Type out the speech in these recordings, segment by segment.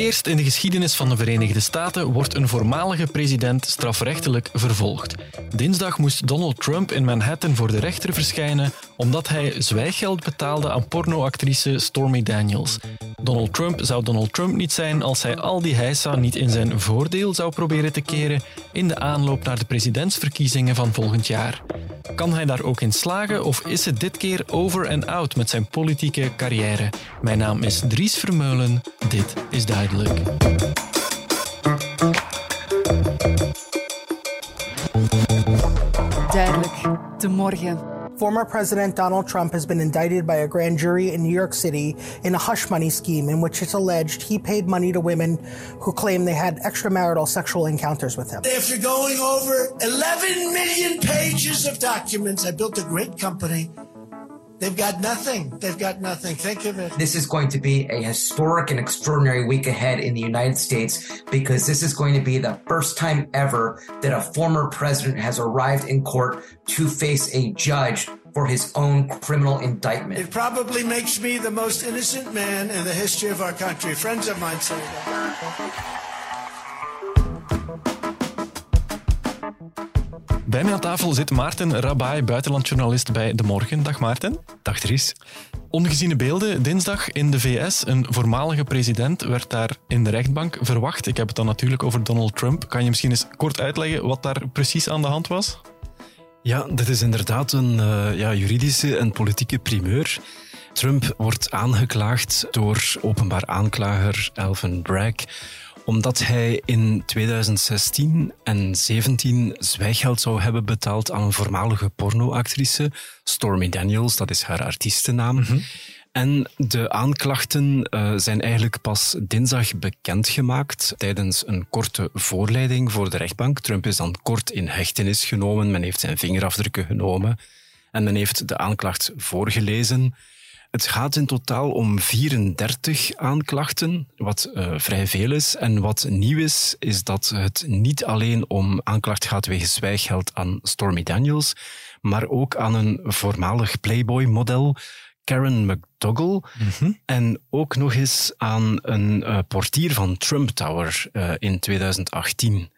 eerst in de geschiedenis van de Verenigde Staten wordt een voormalige president strafrechtelijk vervolgd. Dinsdag moest Donald Trump in Manhattan voor de rechter verschijnen omdat hij zwijggeld betaalde aan pornoactrice Stormy Daniels. Donald Trump zou Donald Trump niet zijn als hij al die heisa niet in zijn voordeel zou proberen te keren in de aanloop naar de presidentsverkiezingen van volgend jaar. Kan hij daar ook in slagen of is het dit keer over en out met zijn politieke carrière? Mijn naam is Dries Vermeulen, dit is Duidelijk. Duidelijk, De Morgen. Former President Donald Trump has been indicted by a grand jury in New York City in a hush money scheme in which it's alleged he paid money to women who claim they had extramarital sexual encounters with him. After going over 11 million pages of documents, I built a great company. They've got nothing. They've got nothing. Think of it. This is going to be a historic and extraordinary week ahead in the United States because this is going to be the first time ever that a former president has arrived in court to face a judge for his own criminal indictment. It probably makes me the most innocent man in the history of our country. Friends of mine say that. Bij mij aan tafel zit Maarten Rabaey, buitenlandjournalist bij De Morgen. Dag Maarten. Dag Dries. Ongeziene beelden dinsdag in de VS. Een voormalige president werd daar in de rechtbank verwacht. Ik heb het dan natuurlijk over Donald Trump. Kan je misschien eens kort uitleggen wat daar precies aan de hand was? Ja, dit is inderdaad een juridische en politieke primeur. Trump wordt aangeklaagd door openbaar aanklager Alvin Bragg omdat hij in 2016 en 2017 zwijggeld zou hebben betaald aan een voormalige pornoactrice, Stormy Daniels, dat is haar artiestennaam. Mm-hmm. En de aanklachten zijn eigenlijk pas dinsdag bekendgemaakt tijdens een korte voorleiding voor de rechtbank. Trump is dan kort in hechtenis genomen, men heeft zijn vingerafdrukken genomen en men heeft de aanklacht voorgelezen. Het gaat in totaal om 34 aanklachten, wat vrij veel is. En wat nieuw is, is dat het niet alleen om aanklacht gaat wegens zwijggeld aan Stormy Daniels, maar ook aan een voormalig Playboy-model, Karen McDougal, mm-hmm. en ook nog eens aan een portier van Trump Tower in 2018.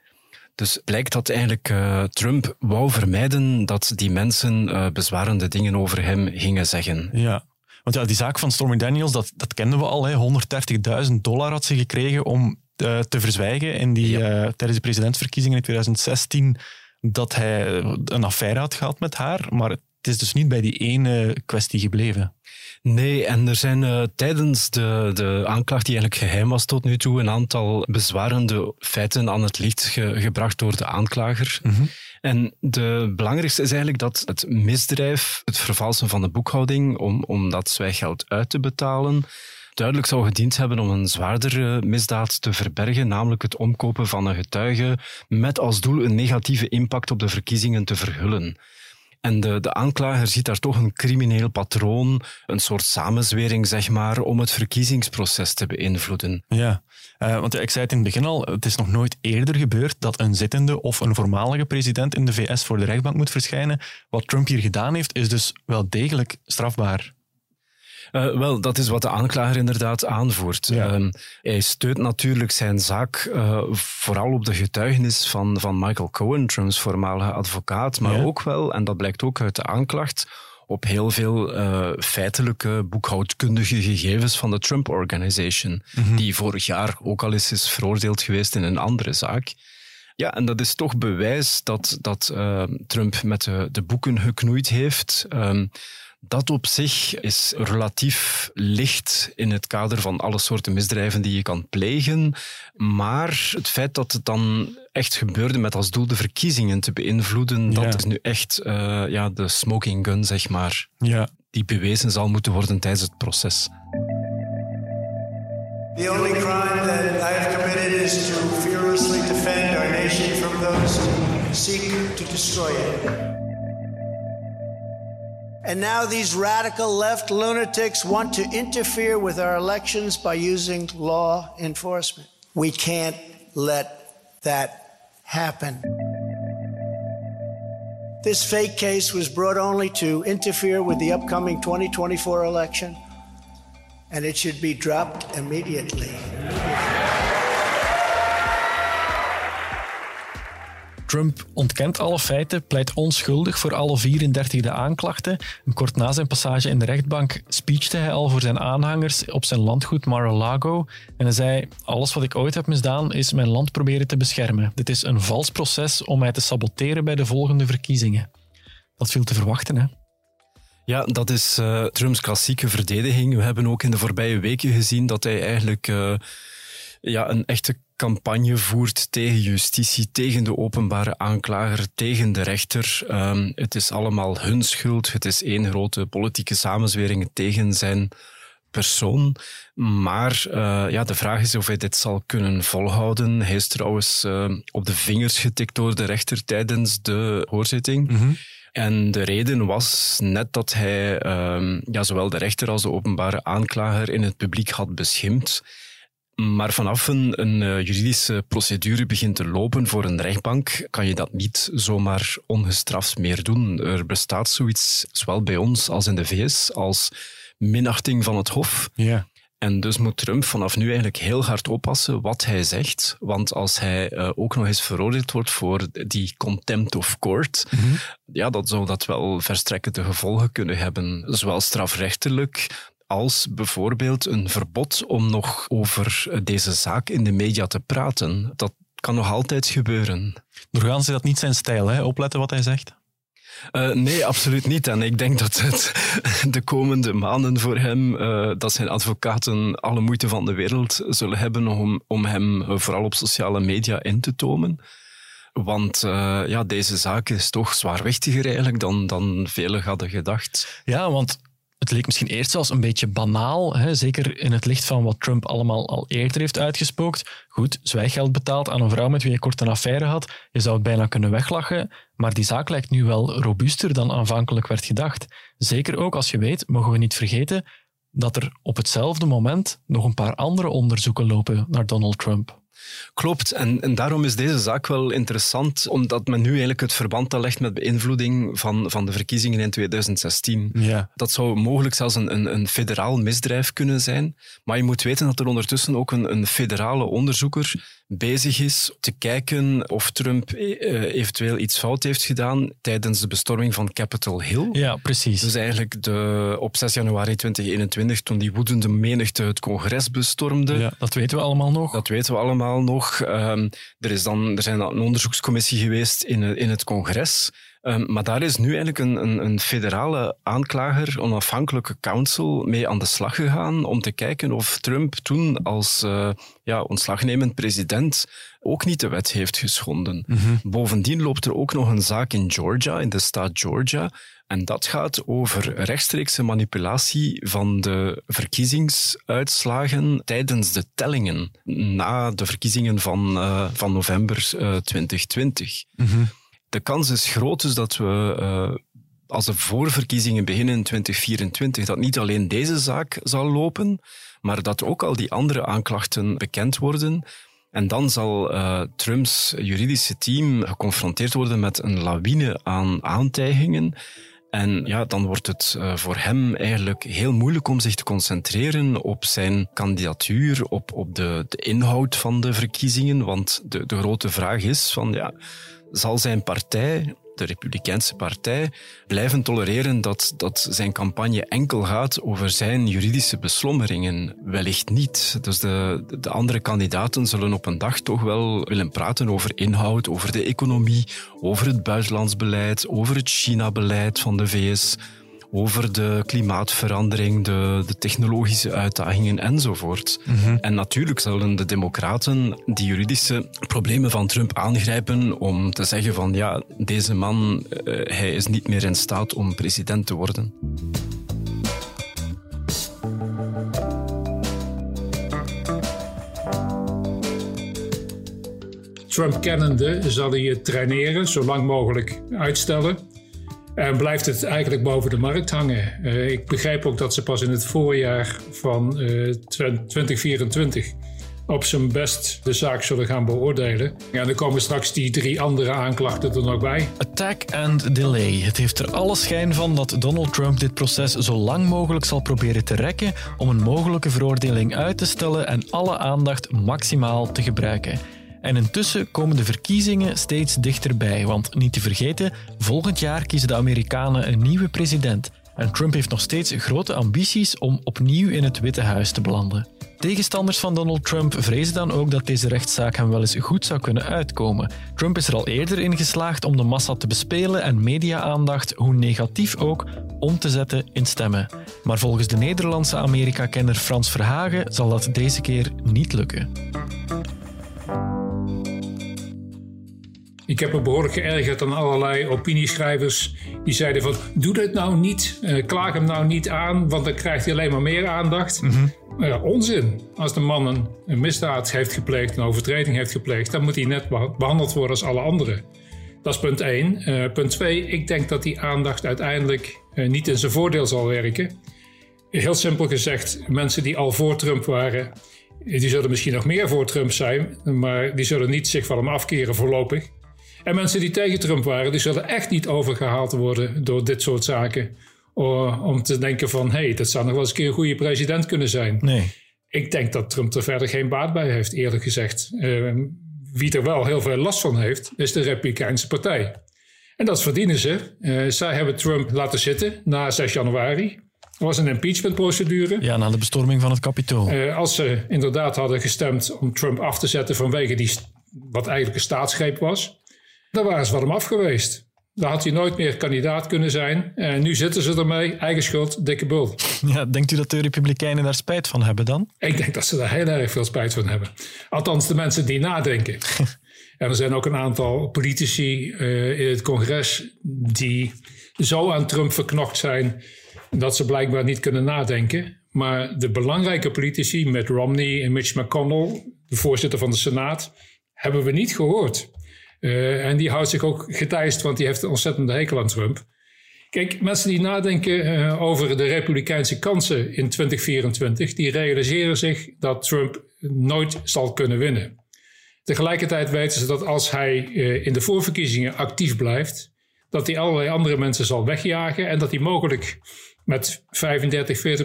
Dus blijkt dat eigenlijk Trump wou vermijden dat die mensen bezwarende dingen over hem gingen zeggen. Ja. Want ja, die zaak van Stormy Daniels, dat kenden we al. Hè. $130.000 had ze gekregen om te verzwijgen in die, tijdens de presidentsverkiezingen in 2016 dat hij een affaire had gehad met haar. Maar het is dus niet bij die ene kwestie gebleven. Nee, en er zijn tijdens de aanklacht die eigenlijk geheim was tot nu toe een aantal bezwarende feiten aan het licht gebracht door de aanklager. Mm-hmm. En de belangrijkste is eigenlijk dat het misdrijf, het vervalsen van de boekhouding om dat zwijggeld uit te betalen, duidelijk zou gediend hebben om een zwaardere misdaad te verbergen, namelijk het omkopen van een getuige met als doel een negatieve impact op de verkiezingen te verhullen. En de aanklager ziet daar toch een crimineel patroon, een soort samenzwering, zeg maar, om het verkiezingsproces te beïnvloeden. Ja, want ik zei het in het begin al, het is nog nooit eerder gebeurd dat een zittende of een voormalige president in de VS voor de rechtbank moet verschijnen. Wat Trump hier gedaan heeft, is dus wel degelijk strafbaar. Wel, dat is wat de aanklager inderdaad aanvoert. Ja. Hij steunt natuurlijk zijn zaak vooral op de getuigenis van Michael Cohen, Trumps voormalige advocaat, maar ook wel, en dat blijkt ook uit de aanklacht, op heel veel feitelijke boekhoudkundige gegevens van de Trump Organization, mm-hmm. die vorig jaar ook al eens is veroordeeld geweest in een andere zaak. Ja, en dat is toch bewijs dat Trump met de boeken geknoeid heeft. Dat op zich is relatief licht in het kader van alle soorten misdrijven die je kan plegen. Maar het feit dat het dan echt gebeurde met als doel de verkiezingen te beïnvloeden, dat is nu echt de smoking gun, zeg maar, die bewezen zal moeten worden tijdens het proces. The only crime that I have committed is to fearlessly defend our nation from those who seek to destroy it. And now these radical left lunatics want to interfere with our elections by using law enforcement. We can't let that happen. This fake case was brought only to interfere with the upcoming 2024 election, and it should be dropped immediately. Trump ontkent alle feiten, pleit onschuldig voor alle 34 aanklachten. En kort na zijn passage in de rechtbank speechte hij al voor zijn aanhangers op zijn landgoed Mar-a-Lago. En hij zei, alles wat ik ooit heb misdaan is mijn land proberen te beschermen. Dit is een vals proces om mij te saboteren bij de volgende verkiezingen. Dat viel te verwachten, hè? Ja, dat is Trumps klassieke verdediging. We hebben ook in de voorbije weken gezien dat hij eigenlijk een echte campagne voert tegen justitie, tegen de openbare aanklager, tegen de rechter. Het is allemaal hun schuld. Het is één grote politieke samenzwering tegen zijn persoon. Maar de vraag is of hij dit zal kunnen volhouden. Hij is trouwens op de vingers getikt door de rechter tijdens de hoorzitting. Mm-hmm. En de reden was net dat hij zowel de rechter als de openbare aanklager in het publiek had beschimpt. Maar vanaf een juridische procedure begint te lopen voor een rechtbank, kan je dat niet zomaar ongestraft meer doen. Er bestaat zoiets, zowel bij ons als in de VS, als minachting van het hof. Ja. En dus moet Trump vanaf nu eigenlijk heel hard oppassen wat hij zegt. Want als hij ook nog eens veroordeeld wordt voor die contempt of court, mm-hmm. ja, dan zou dat wel verstrekkende gevolgen kunnen hebben. Zowel strafrechtelijk als bijvoorbeeld een verbod om nog over deze zaak in de media te praten. Dat kan nog altijd gebeuren. Doorgaans is dat niet zijn stijl, hè? Opletten wat hij zegt. Nee, absoluut niet. En ik denk dat het de komende maanden voor hem, dat zijn advocaten alle moeite van de wereld zullen hebben om hem vooral op sociale media in te tomen. Want deze zaak is toch zwaarwichtiger eigenlijk dan velen hadden gedacht. Ja, want het leek misschien eerst zelfs een beetje banaal, hè? Zeker in het licht van wat Trump allemaal al eerder heeft uitgespookt. Goed, zwijggeld betaald aan een vrouw met wie je kort een affaire had. Je zou het bijna kunnen weglachen, maar die zaak lijkt nu wel robuuster dan aanvankelijk werd gedacht. Zeker ook als je weet, mogen we niet vergeten, dat er op hetzelfde moment nog een paar andere onderzoeken lopen naar Donald Trump. Klopt, en daarom is deze zaak wel interessant, omdat men nu eigenlijk het verband legt met beïnvloeding van de verkiezingen in 2016. Ja. Dat zou mogelijk zelfs een federaal misdrijf kunnen zijn, maar je moet weten dat er ondertussen ook een federale onderzoeker bezig is te kijken of Trump eventueel iets fout heeft gedaan tijdens de bestorming van Capitol Hill. Ja, precies. Dus eigenlijk op 6 januari 2021, toen die woedende menigte het congres bestormde. Ja, dat weten we allemaal nog. Dat weten we allemaal nog. Er is dan een onderzoekscommissie geweest in het congres. Maar daar is nu eigenlijk een federale aanklager, onafhankelijke counsel, mee aan de slag gegaan om te kijken of Trump toen als ontslagnemend president ook niet de wet heeft geschonden. Mm-hmm. Bovendien loopt er ook nog een zaak in Georgia, in de staat Georgia. En dat gaat over rechtstreekse manipulatie van de verkiezingsuitslagen tijdens de tellingen na de verkiezingen van november 2020. Mm-hmm. De kans is groot dus dat we, als de voorverkiezingen beginnen in 2024, dat niet alleen deze zaak zal lopen, maar dat ook al die andere aanklachten bekend worden. En dan zal Trumps juridische team geconfronteerd worden met een lawine aan aantijgingen. En ja, dan wordt het voor hem eigenlijk heel moeilijk om zich te concentreren op zijn kandidatuur, op de inhoud van de verkiezingen. Want de grote vraag is van zal zijn partij, de Republikeinse partij, blijven tolereren dat zijn campagne enkel gaat over zijn juridische beslommeringen? Wellicht niet. Dus de andere kandidaten zullen op een dag toch wel willen praten over inhoud, over de economie, over het buitenlands beleid, over het China-beleid van de VS, over de klimaatverandering, de technologische uitdagingen enzovoort. Mm-hmm. En natuurlijk zullen de democraten die juridische problemen van Trump aangrijpen om te zeggen van deze man, hij is niet meer in staat om president te worden. Trump kennende zal hij het traineren, zo lang mogelijk uitstellen. En blijft het eigenlijk boven de markt hangen. Ik begrijp ook dat ze pas in het voorjaar van 2024 op zijn best de zaak zullen gaan beoordelen. En er komen straks die 3 andere aanklachten er nog bij. Attack and delay. Het heeft er alle schijn van dat Donald Trump dit proces zo lang mogelijk zal proberen te rekken om een mogelijke veroordeling uit te stellen en alle aandacht maximaal te gebruiken. En intussen komen de verkiezingen steeds dichterbij, want niet te vergeten, volgend jaar kiezen de Amerikanen een nieuwe president. En Trump heeft nog steeds grote ambities om opnieuw in het Witte Huis te belanden. Tegenstanders van Donald Trump vrezen dan ook dat deze rechtszaak hem wel eens goed zou kunnen uitkomen. Trump is er al eerder in geslaagd om de massa te bespelen en media-aandacht, hoe negatief ook, om te zetten in stemmen. Maar volgens de Nederlandse Amerika-kenner Frans Verhagen zal dat deze keer niet lukken. Ik heb me behoorlijk geërgerd aan allerlei opinieschrijvers die zeiden van doe dat nou niet, klaag hem nou niet aan, want dan krijgt hij alleen maar meer aandacht. Mm-hmm. Onzin. Als de man een misdaad heeft gepleegd, een overtreding heeft gepleegd, dan moet hij net behandeld worden als alle anderen. Dat is punt 1. Punt 2, ik denk dat die aandacht uiteindelijk niet in zijn voordeel zal werken. Heel simpel gezegd, mensen die al voor Trump waren, die zullen misschien nog meer voor Trump zijn, maar die zullen niet zich van hem afkeren voorlopig. En mensen die tegen Trump waren, die zullen echt niet overgehaald worden door dit soort zaken. Om te denken van, hey, dat zou nog wel eens een keer een goede president kunnen zijn. Nee. Ik denk dat Trump er verder geen baat bij heeft, eerlijk gezegd. Wie er wel heel veel last van heeft, is de Republikeinse Partij. En dat verdienen ze. Zij hebben Trump laten zitten na 6 januari. Er was een impeachmentprocedure. Ja, na de bestorming van het Kapitool. Als ze inderdaad hadden gestemd om Trump af te zetten vanwege die wat eigenlijk een staatsgreep was, dan waren ze van hem af geweest. Dan had hij nooit meer kandidaat kunnen zijn. En nu zitten ze ermee. Eigen schuld, dikke bul. Ja, denkt u dat de Republikeinen daar spijt van hebben dan? Ik denk dat ze daar heel erg veel spijt van hebben. Althans, de mensen die nadenken. En er zijn ook een aantal politici in het congres die zo aan Trump verknocht zijn dat ze blijkbaar niet kunnen nadenken. Maar de belangrijke politici, Mitt Romney en Mitch McConnell, de voorzitter van de Senaat, hebben we niet gehoord. En die houdt zich ook geteisterd, want die heeft een ontzettende hekel aan Trump. Kijk, mensen die nadenken over de Republikeinse kansen in 2024, die realiseren zich dat Trump nooit zal kunnen winnen. Tegelijkertijd weten ze dat als hij in de voorverkiezingen actief blijft, dat hij allerlei andere mensen zal wegjagen en dat hij mogelijk met 35-40%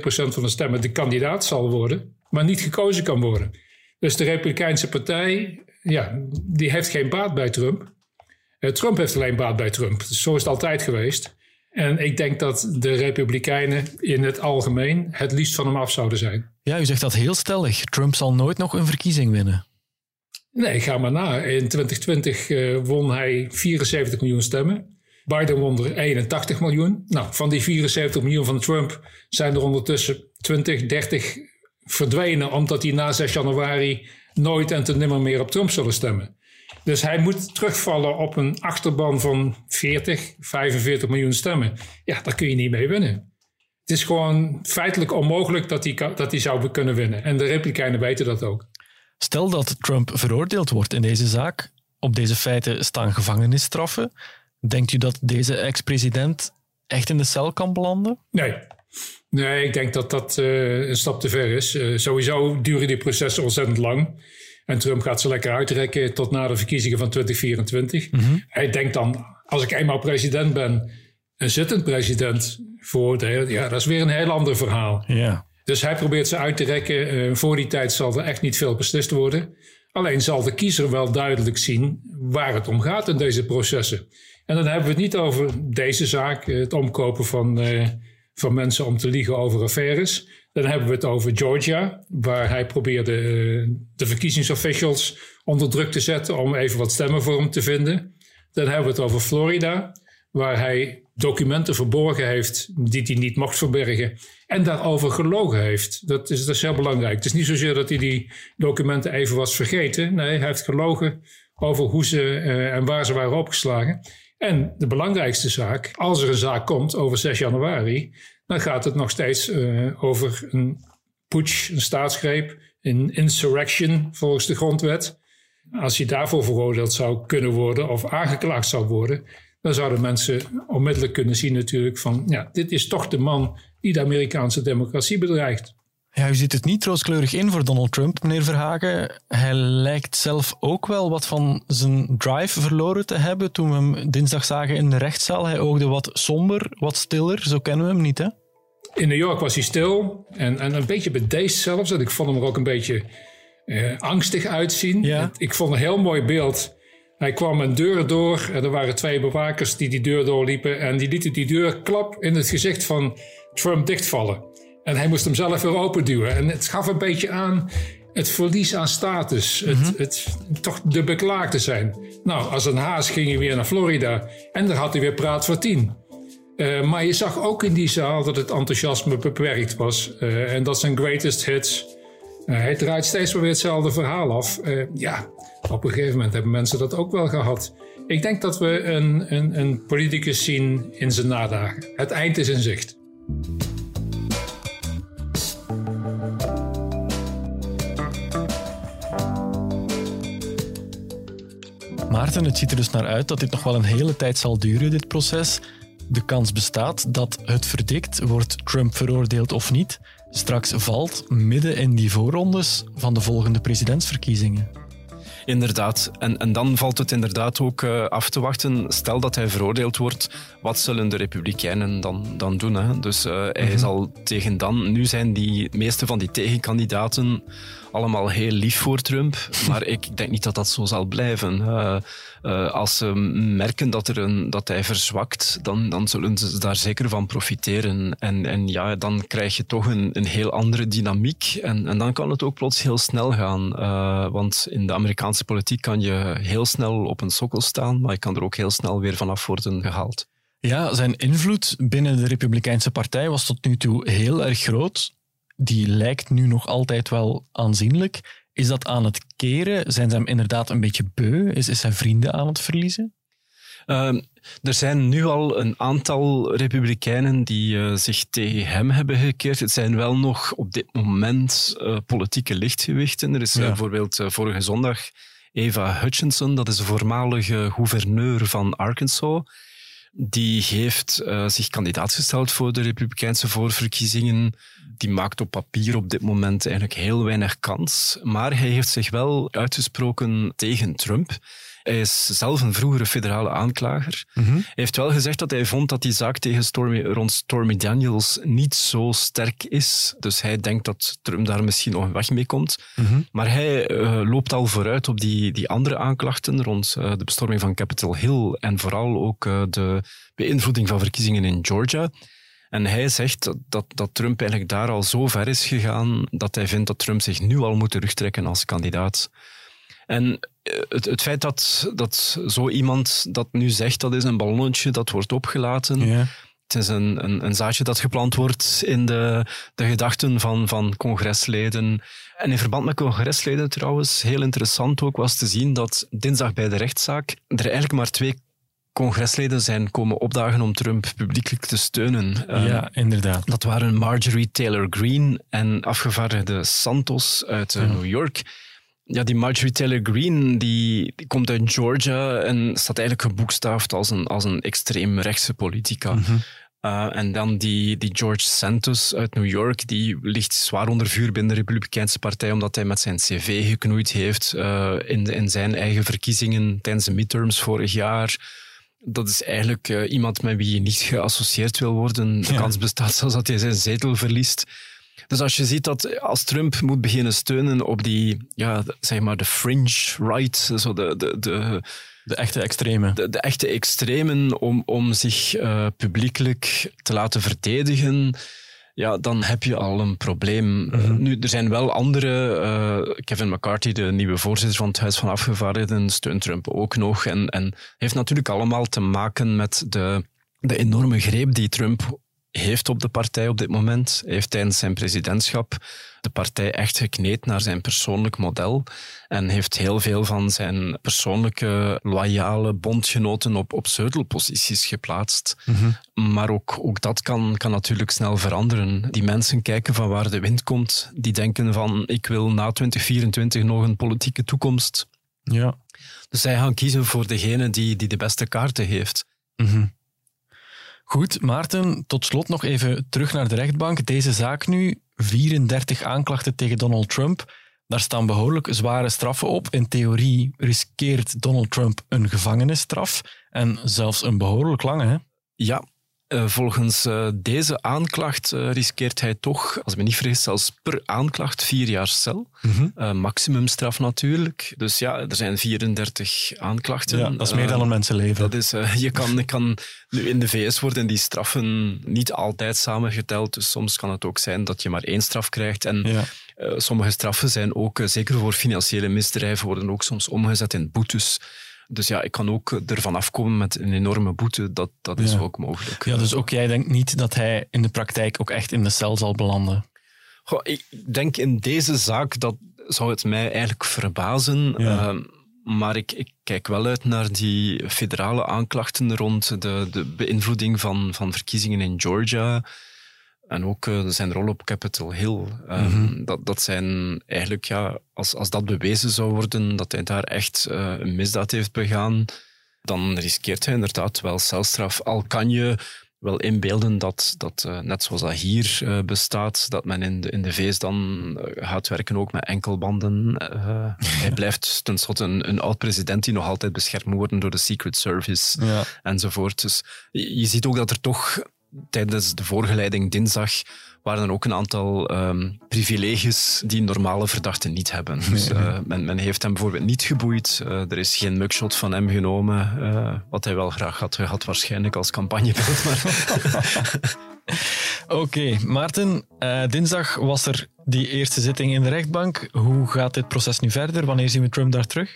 van de stemmen de kandidaat zal worden, maar niet gekozen kan worden. Dus de Republikeinse Partij, ja, die heeft geen baat bij Trump. Trump heeft alleen baat bij Trump. Dus zo is het altijd geweest. En ik denk dat de Republikeinen in het algemeen het liefst van hem af zouden zijn. Ja, u zegt dat heel stellig. Trump zal nooit nog een verkiezing winnen. Nee, ga maar na. In 2020 won hij 74 miljoen stemmen. Biden won er 81 miljoen. Nou, van die 74 miljoen van Trump zijn er ondertussen 20-30 verdwenen, omdat hij na 6 januari nooit en ten nimmer meer op Trump zullen stemmen. Dus hij moet terugvallen op een achterban van 40-45 miljoen stemmen. Ja, daar kun je niet mee winnen. Het is gewoon feitelijk onmogelijk dat hij zou kunnen winnen. En de Republikeinen weten dat ook. Stel dat Trump veroordeeld wordt in deze zaak. Op deze feiten staan gevangenisstraffen. Denkt u dat deze ex-president echt in de cel kan belanden? Nee, ik denk dat dat een stap te ver is. Sowieso duren die processen ontzettend lang. En Trump gaat ze lekker uitrekken tot na de verkiezingen van 2024. Mm-hmm. Hij denkt dan, als ik eenmaal president ben, een zittend president veroordelen, ja, dat is weer een heel ander verhaal. Yeah. Dus hij probeert ze uit te rekken. Voor die tijd zal er echt niet veel beslist worden. Alleen zal de kiezer wel duidelijk zien waar het om gaat in deze processen. En dan hebben we het niet over deze zaak, het omkopen van mensen om te liegen over affaires. Dan hebben we het over Georgia, waar hij probeerde de verkiezingsofficials onder druk te zetten om even wat stemmen voor hem te vinden. Dan hebben we het over Florida, waar hij documenten verborgen heeft die hij niet mocht verbergen en daarover gelogen heeft. Dat is heel belangrijk. Het is niet zozeer dat hij die documenten even was vergeten. Nee, hij heeft gelogen over hoe ze en waar ze waren opgeslagen. En de belangrijkste zaak, als er een zaak komt over 6 januari, dan gaat het nog steeds over een putsch, een staatsgreep, een insurrection volgens de grondwet. Als je daarvoor veroordeeld zou kunnen worden of aangeklaagd zou worden, dan zouden mensen onmiddellijk kunnen zien natuurlijk van, ja, dit is toch de man die de Amerikaanse democratie bedreigt. Ja, u ziet het niet rooskleurig in voor Donald Trump, meneer Verhagen. Hij lijkt zelf ook wel wat van zijn drive verloren te hebben. Toen we hem dinsdag zagen in de rechtszaal, hij oogde wat somber, wat stiller. Zo kennen we hem niet, hè? In New York was hij stil en een beetje bedeesd zelfs. En ik vond hem er ook een beetje angstig uitzien. Ja. Ik vond een heel mooi beeld. Hij kwam een deur door en er waren twee bewakers die die deur doorliepen. En die lieten die deur klap in het gezicht van Trump dichtvallen. En hij moest hem zelf weer openduwen. En het gaf een beetje aan het verlies aan status. Mm-hmm. Het toch de beklaagde zijn. Nou, als een haas ging hij weer naar Florida. En daar had hij weer praat voor 10. Maar je zag ook in die zaal dat het enthousiasme beperkt was. En dat zijn greatest hits. Hij draait steeds weer hetzelfde verhaal af. Op een gegeven moment hebben mensen dat ook wel gehad. Ik denk dat we een politicus zien in zijn nadagen. Het eind is in zicht. Maarten, het ziet er dus naar uit dat dit nog wel een hele tijd zal duren, dit proces. De kans bestaat dat het verdikt, wordt Trump veroordeeld of niet, straks valt midden in die voorrondes van de volgende presidentsverkiezingen. Inderdaad. En dan valt het inderdaad ook af te wachten. Stel dat hij veroordeeld wordt, wat zullen de Republikeinen dan doen? Hè? Dus hij zal tegen dan... Nu zijn die meeste van die tegenkandidaten allemaal heel lief voor Trump, maar ik denk niet dat dat zo zal blijven. Als ze merken dat hij verzwakt, dan zullen ze daar zeker van profiteren. En dan krijg je toch een heel andere dynamiek. En dan kan het ook plots heel snel gaan. Want in de Amerikaanse politiek kan je heel snel op een sokkel staan, maar je kan er ook heel snel weer vanaf worden gehaald. Ja, zijn invloed binnen de Republikeinse Partij was tot nu toe heel erg groot. Die lijkt nu nog altijd wel aanzienlijk. Is dat aan het keren? Zijn ze hem inderdaad een beetje beu? Is zijn vrienden aan het verliezen? Er zijn nu al een aantal Republikeinen die zich tegen hem hebben gekeerd. Het zijn wel nog op dit moment politieke lichtgewichten. Er is bijvoorbeeld vorige zondag Eva Hutchinson, dat is de voormalige gouverneur van Arkansas. Die heeft zich kandidaat gesteld voor de Republikeinse voorverkiezingen. Die maakt op papier op dit moment eigenlijk heel weinig kans. Maar hij heeft zich wel uitgesproken tegen Trump. Hij is zelf een vroegere federale aanklager. Mm-hmm. Hij heeft wel gezegd dat hij vond dat die zaak tegen rond Stormy Daniels niet zo sterk is. Dus hij denkt dat Trump daar misschien nog een weg mee komt. Mm-hmm. Maar hij loopt al vooruit op die andere aanklachten rond de bestorming van Capitol Hill en vooral ook de beïnvloeding van verkiezingen in Georgia. En hij zegt dat Trump eigenlijk daar al zo ver is gegaan dat hij vindt dat Trump zich nu al moet terugtrekken als kandidaat. En het feit dat zo iemand dat nu zegt, dat is een ballonnetje dat wordt opgelaten. Ja. Het is een zaadje dat geplant wordt in de gedachten van congresleden. En in verband met congresleden trouwens, heel interessant ook was te zien dat dinsdag bij de rechtszaak er eigenlijk maar 2 congresleden zijn komen opdagen om Trump publiekelijk te steunen. Ja, inderdaad. Dat waren Marjorie Taylor Greene en afgevaardigde Santos uit New York. Ja, die Marjorie Taylor Greene die komt uit Georgia en staat eigenlijk geboekstaafd als een extreemrechtse politica. Mm-hmm. En dan die George Santos uit New York, die ligt zwaar onder vuur binnen de Republikeinse Partij omdat hij met zijn cv geknoeid heeft in zijn eigen verkiezingen tijdens de midterms vorig jaar. Dat is eigenlijk iemand met wie je niet geassocieerd wil worden. De kans bestaat zelfs dat hij zijn zetel verliest. Dus als je ziet dat als Trump moet beginnen steunen op die, zeg maar de fringe right, zo de echte extremen. De echte extremen om zich publiekelijk te laten verdedigen, ja, dan heb je al een probleem. Mm-hmm. Nu, er zijn wel andere. Kevin McCarthy, de nieuwe voorzitter van het Huis van Afgevaardigden, steunt Trump ook nog. En heeft natuurlijk allemaal te maken met de enorme greep die Trump heeft op de partij op dit moment. Hij heeft tijdens zijn presidentschap de partij echt gekneed naar zijn persoonlijk model en heeft heel veel van zijn persoonlijke, loyale bondgenoten op sleutelposities geplaatst. Mm-hmm. Maar ook dat kan natuurlijk snel veranderen. Die mensen kijken van waar de wind komt. Die denken van, ik wil na 2024 nog een politieke toekomst. Ja. Dus zij gaan kiezen voor degene die de beste kaarten heeft. Mm-hmm. Goed, Maarten, tot slot nog even terug naar de rechtbank. Deze zaak nu, 34 aanklachten tegen Donald Trump. Daar staan behoorlijk zware straffen op. In theorie riskeert Donald Trump een gevangenisstraf en zelfs een behoorlijk lange, hè? Ja, Volgens deze aanklacht riskeert hij toch, als ik me niet vergis, zelfs per aanklacht 4 jaar cel. Mm-hmm. Maximumstraf natuurlijk. Dus ja, er zijn 34 aanklachten. Ja, dat is meer dan een mensenleven. Dat is, je kan nu in de VS worden die straffen niet altijd samengeteld. Dus soms kan het ook zijn dat je maar 1 straf krijgt. En ja. Sommige straffen zijn ook, zeker voor financiële misdrijven, worden ook soms omgezet in boetes. Dus ja, ik kan ook ervan afkomen met een enorme boete. Dat is ook mogelijk. Ja, dus ook jij denkt niet dat hij in de praktijk ook echt in de cel zal belanden? Goh, ik denk in deze zaak, dat zou het mij eigenlijk verbazen. Ja. Maar ik kijk wel uit naar die federale aanklachten rond de beïnvloeding van verkiezingen in Georgia. En ook zijn rol op Capitol Hill. Mm-hmm. Dat zijn eigenlijk, ja, als dat bewezen zou worden, dat hij daar echt een misdaad heeft begaan, dan riskeert hij inderdaad wel celstraf. Al kan je wel inbeelden dat net zoals dat hier bestaat, dat men in de VS dan gaat werken ook met enkelbanden. Hij blijft tenslotte een oud-president die nog altijd beschermd wordt door de Secret Service enzovoort. Dus je ziet ook dat er toch... Tijdens de voorgeleiding dinsdag waren er ook een aantal privileges die normale verdachten niet hebben. Dus, men heeft hem bijvoorbeeld niet geboeid. Er is geen mugshot van hem genomen. Wat hij wel graag had gehad, waarschijnlijk als campagnebeeld. Oké, Maarten. Dinsdag was er die eerste zitting in de rechtbank. Hoe gaat dit proces nu verder? Wanneer zien we Trump daar terug?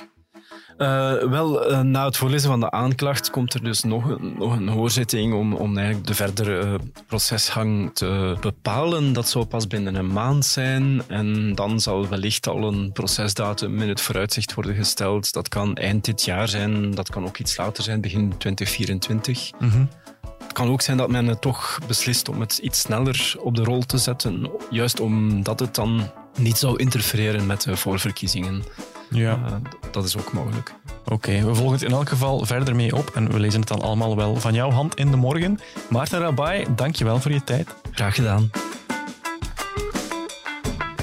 Na het voorlezen van de aanklacht komt er dus nog een hoorzitting om eigenlijk de verdere proceshang te bepalen. Dat zou pas binnen een maand zijn en dan zal wellicht al een procesdatum in het vooruitzicht worden gesteld. Dat kan eind dit jaar zijn, dat kan ook iets later zijn, begin 2024. Mm-hmm. Het kan ook zijn dat men het toch beslist om het iets sneller op de rol te zetten, juist omdat het dan niet zou interfereren met de voorverkiezingen. Ja. Dat is ook mogelijk. Oké, we volgen het in elk geval verder mee op en we lezen het dan allemaal wel van jouw hand in de morgen. Maarten Rabaey, dankjewel voor je tijd. Graag gedaan.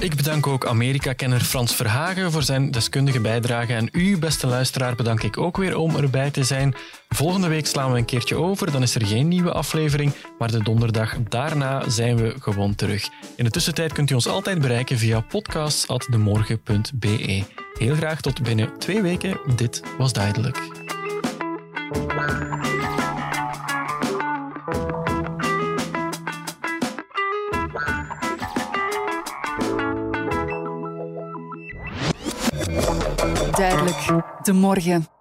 Ik bedank ook Amerika-kenner Frans Verhagen voor zijn deskundige bijdrage. En u, beste luisteraar, bedank ik ook weer om erbij te zijn. Volgende week slaan we een keertje over, dan is er geen nieuwe aflevering. Maar de donderdag daarna zijn we gewoon terug. In de tussentijd kunt u ons altijd bereiken via podcasts@demorgen.be. Heel graag tot binnen 2 weken. Dit was Duidelijk. Duidelijk, De Morgen.